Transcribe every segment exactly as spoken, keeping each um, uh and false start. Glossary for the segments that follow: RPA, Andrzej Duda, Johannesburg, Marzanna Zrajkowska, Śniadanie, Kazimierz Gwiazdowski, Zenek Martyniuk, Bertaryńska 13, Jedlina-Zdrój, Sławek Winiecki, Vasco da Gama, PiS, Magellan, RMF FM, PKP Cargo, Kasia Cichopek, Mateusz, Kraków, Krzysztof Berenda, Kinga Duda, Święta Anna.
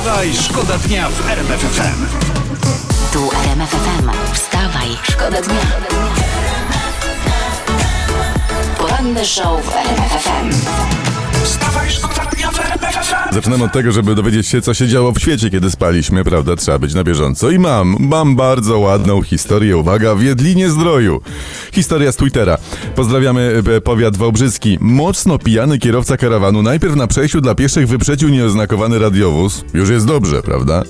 Wstawaj, szkoda dnia w R M F F M. Tu R M F F M. Wstawaj, szkoda dnia. Poranny show w R M F F M. Zaczynam od tego, żeby dowiedzieć się, co się działo w świecie, kiedy spaliśmy, prawda? Trzeba być na bieżąco. I mam, mam bardzo ładną historię, uwaga, w Jedlinie-Zdroju. Historia z Twittera. Pozdrawiamy powiat wałbrzyski. Mocno pijany kierowca karawanu najpierw na przejściu dla pieszych wyprzedził nieoznakowany radiowóz. Już jest dobrze, prawda?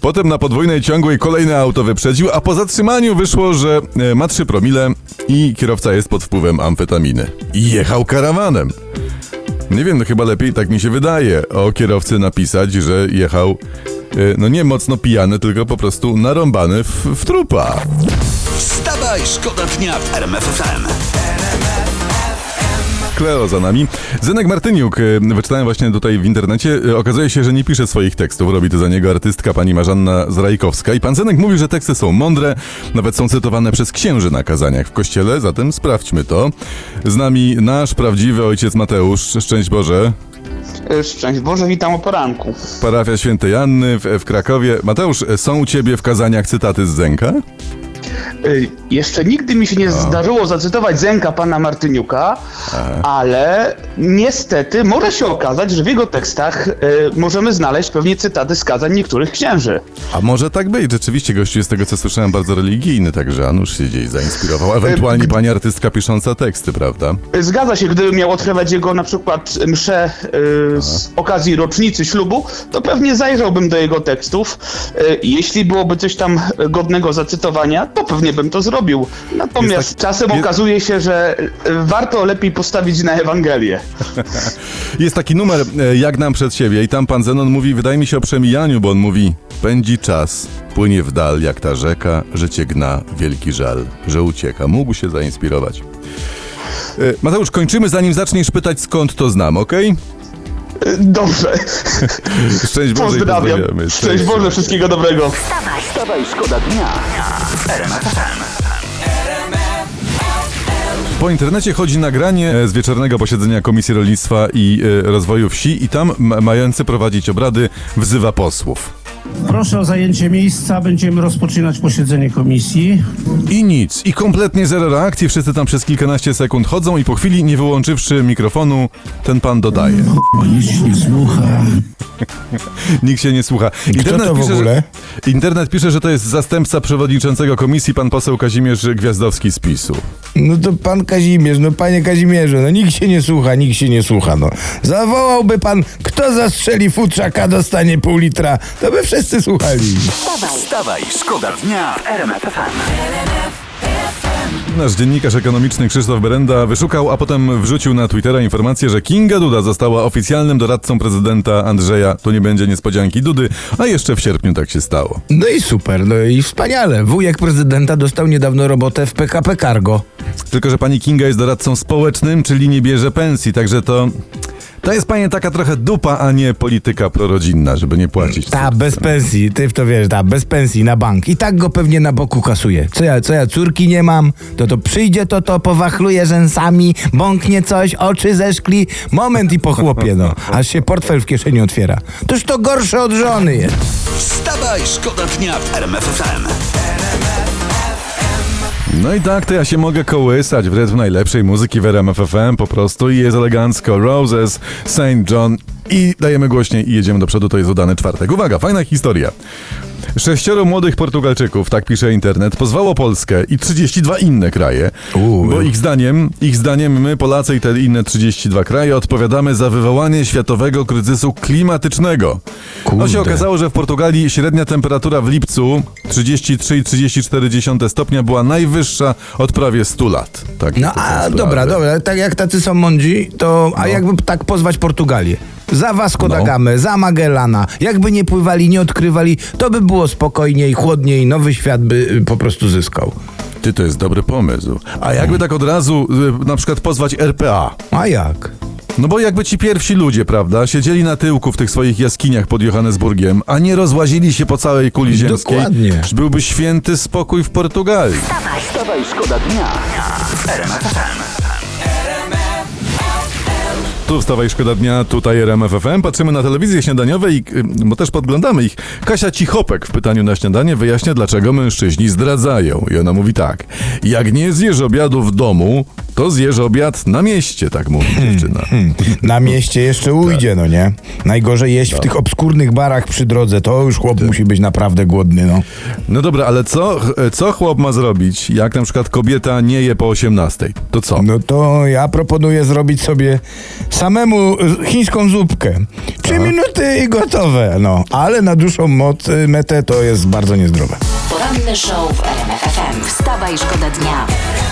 Potem na podwójnej ciągłej kolejne auto wyprzedził, a po zatrzymaniu wyszło, że ma trzy promile i kierowca jest pod wpływem amfetaminy. I jechał karawanem. Nie wiem, no chyba lepiej, tak mi się wydaje, o kierowcy napisać, że jechał, yy, no nie mocno pijany, tylko po prostu narąbany w, w trupa. Wstawaj, szkoda dnia w R M F F M. Kleo za nami. Zenek Martyniuk, wyczytałem właśnie tutaj w internecie, okazuje się, że nie pisze swoich tekstów, robi to za niego artystka pani Marzanna Zrajkowska i pan Zenek mówił, że teksty są mądre, nawet są cytowane przez księży na kazaniach w kościele, zatem sprawdźmy to. Z nami nasz prawdziwy ojciec Mateusz, szczęść Boże. Szczęść Boże, witam o poranku. Parafia Świętej Anny w, w Krakowie. Mateusz, są u ciebie w kazaniach cytaty z Zenka? Jeszcze nigdy mi się nie zdarzyło zacytować Zenka pana Martyniuka, ale niestety może się okazać, że w jego tekstach y, możemy znaleźć pewnie cytaty z kazań niektórych księży. A może tak być. Rzeczywiście gościu jest, z tego co słyszałem, bardzo religijny, także Anusz się gdzieś zainspirował. Ewentualnie y- pani artystka pisząca teksty, prawda? Zgadza się. Gdybym miał odkrywać jego na przykład mszę y, z okazji rocznicy ślubu, to pewnie zajrzałbym do jego tekstów. Y, jeśli byłoby coś tam godnego zacytowania, to pewnie bym to zrobił. Natomiast tak, czasem jest... okazuje się, że warto lepiej postawić na Ewangelię. Jest taki numer Jak nam przed siebie i tam pan Zenon mówi, wydaje mi się, o przemijaniu, bo on mówi: pędzi czas, płynie w dal jak ta rzeka, że cię gna wielki żal, że ucieka. Mógł się zainspirować. Mateusz, kończymy, zanim zaczniesz pytać, skąd to znam, okej? Okay? Dobrze. Szczęść Boże. Pozdrawiam. Szczęść, Szczęść Boże, wszystkiego dobrego. Wstawaj, wstawaj, szkoda dnia. Po internecie chodzi nagranie z wieczornego posiedzenia Komisji Rolnictwa i Rozwoju Wsi i tam mający prowadzić obrady wzywa posłów. Proszę o zajęcie miejsca, będziemy rozpoczynać posiedzenie komisji. I nic, i kompletnie zero reakcji, wszyscy tam przez kilkanaście sekund chodzą i po chwili, nie wyłączywszy mikrofonu, ten pan dodaje: no, nikt się nie słucha. Nikt się nie słucha. Internet, Kto to w ogóle? Pisze, że, internet pisze, że to jest zastępca przewodniczącego komisji, pan poseł Kazimierz Gwiazdowski z PiS-u. No to pan Kazimierz, no panie Kazimierzu, no nikt się nie słucha, nikt się nie słucha, no. Zawołałby pan, kto zastrzeli futrzaka, dostanie pół litra, to by wszyscy słuchali. Stawaj, stawaj, szkoda dnia w R M F F M. Nasz dziennikarz ekonomiczny Krzysztof Berenda wyszukał, a potem wrzucił na Twittera informację, że Kinga Duda została oficjalnym doradcą prezydenta Andrzeja. Tu nie będzie niespodzianki Dudy, a jeszcze w sierpniu tak się stało. No i super, no i wspaniale. Wujek prezydenta dostał niedawno robotę w P K P Cargo. Tylko że pani Kinga jest doradcą społecznym, czyli nie bierze pensji, także to... To jest, panie, taka trochę dupa, a nie polityka prorodzinna, żeby nie płacić. Ta, bez pensji, ty w to wiesz, ta, bez pensji na bank. I tak go pewnie na boku kasuje. Co ja, co ja córki nie mam, to to przyjdzie, to to powachluje rzęsami, bąknie coś, oczy zeszkli. Moment i po chłopie, no. Aż się portfel w kieszeni otwiera. Toż to gorsze od żony jest. Wstawaj, szkoda dnia w R M F F M. No i tak, to ja się mogę kołysać w rytm najlepszej muzyki w R M F F M po prostu i jest elegancko Roses, Saint John i dajemy głośniej i jedziemy do przodu, to jest udany czwartek. Uwaga, fajna historia. Sześcioro młodych Portugalczyków, tak pisze internet, pozwało Polskę i trzydzieści dwa inne kraje, Uy. bo ich zdaniem, ich zdaniem my, Polacy i te inne trzydzieści dwa kraje odpowiadamy za wywołanie światowego kryzysu klimatycznego. Kurde. No się okazało, że w Portugalii średnia temperatura w lipcu trzydzieści trzy i trzydzieści cztery stopnia była najwyższa od prawie stu lat. Tak, no a dobra, dobra, tak jak tacy są mądzi, to a no. jakby tak pozwać Portugalię? Za Vasco da Gama, no. za Magellana. Jakby nie pływali, nie odkrywali, to by było spokojniej, chłodniej, nowy świat by po prostu zyskał. Ty, to jest dobry pomysł. A jakby tak od razu na przykład pozwać R P A? A jak? No bo jakby ci pierwsi ludzie, prawda, siedzieli na tyłku w tych swoich jaskiniach pod Johannesburgiem, a nie rozłazili się po całej kuli ziemskiej. Dokładnie. Byłby święty spokój w Portugalii. Stawaj, stawaj, szkoda dnia. R M F F M. Tu Wstawa i Szkoda Dnia, tutaj R M F F M. Patrzymy na telewizję śniadaniowe i bo też podglądamy ich. Kasia Cichopek w pytaniu na śniadanie wyjaśnia, dlaczego mężczyźni zdradzają. I ona mówi tak. Jak nie zjesz obiadu w domu, to zjesz obiad na mieście, tak mówi dziewczyna. Na mieście jeszcze ujdzie, tak. No nie? Najgorzej jeść tak. W tych obskurnych barach przy drodze. To już chłop tak. Musi być naprawdę głodny, no. No dobra, ale co, co chłop ma zrobić, jak na przykład kobieta nie je po osiemnastej? To co? No to ja proponuję zrobić sobie samemu chińską zupkę. Trzy minuty i gotowe, no. Ale na dłuższą mot, metę to jest bardzo niezdrowe. Poranny show w R M F F M. Wstawa i Szkoda Dnia.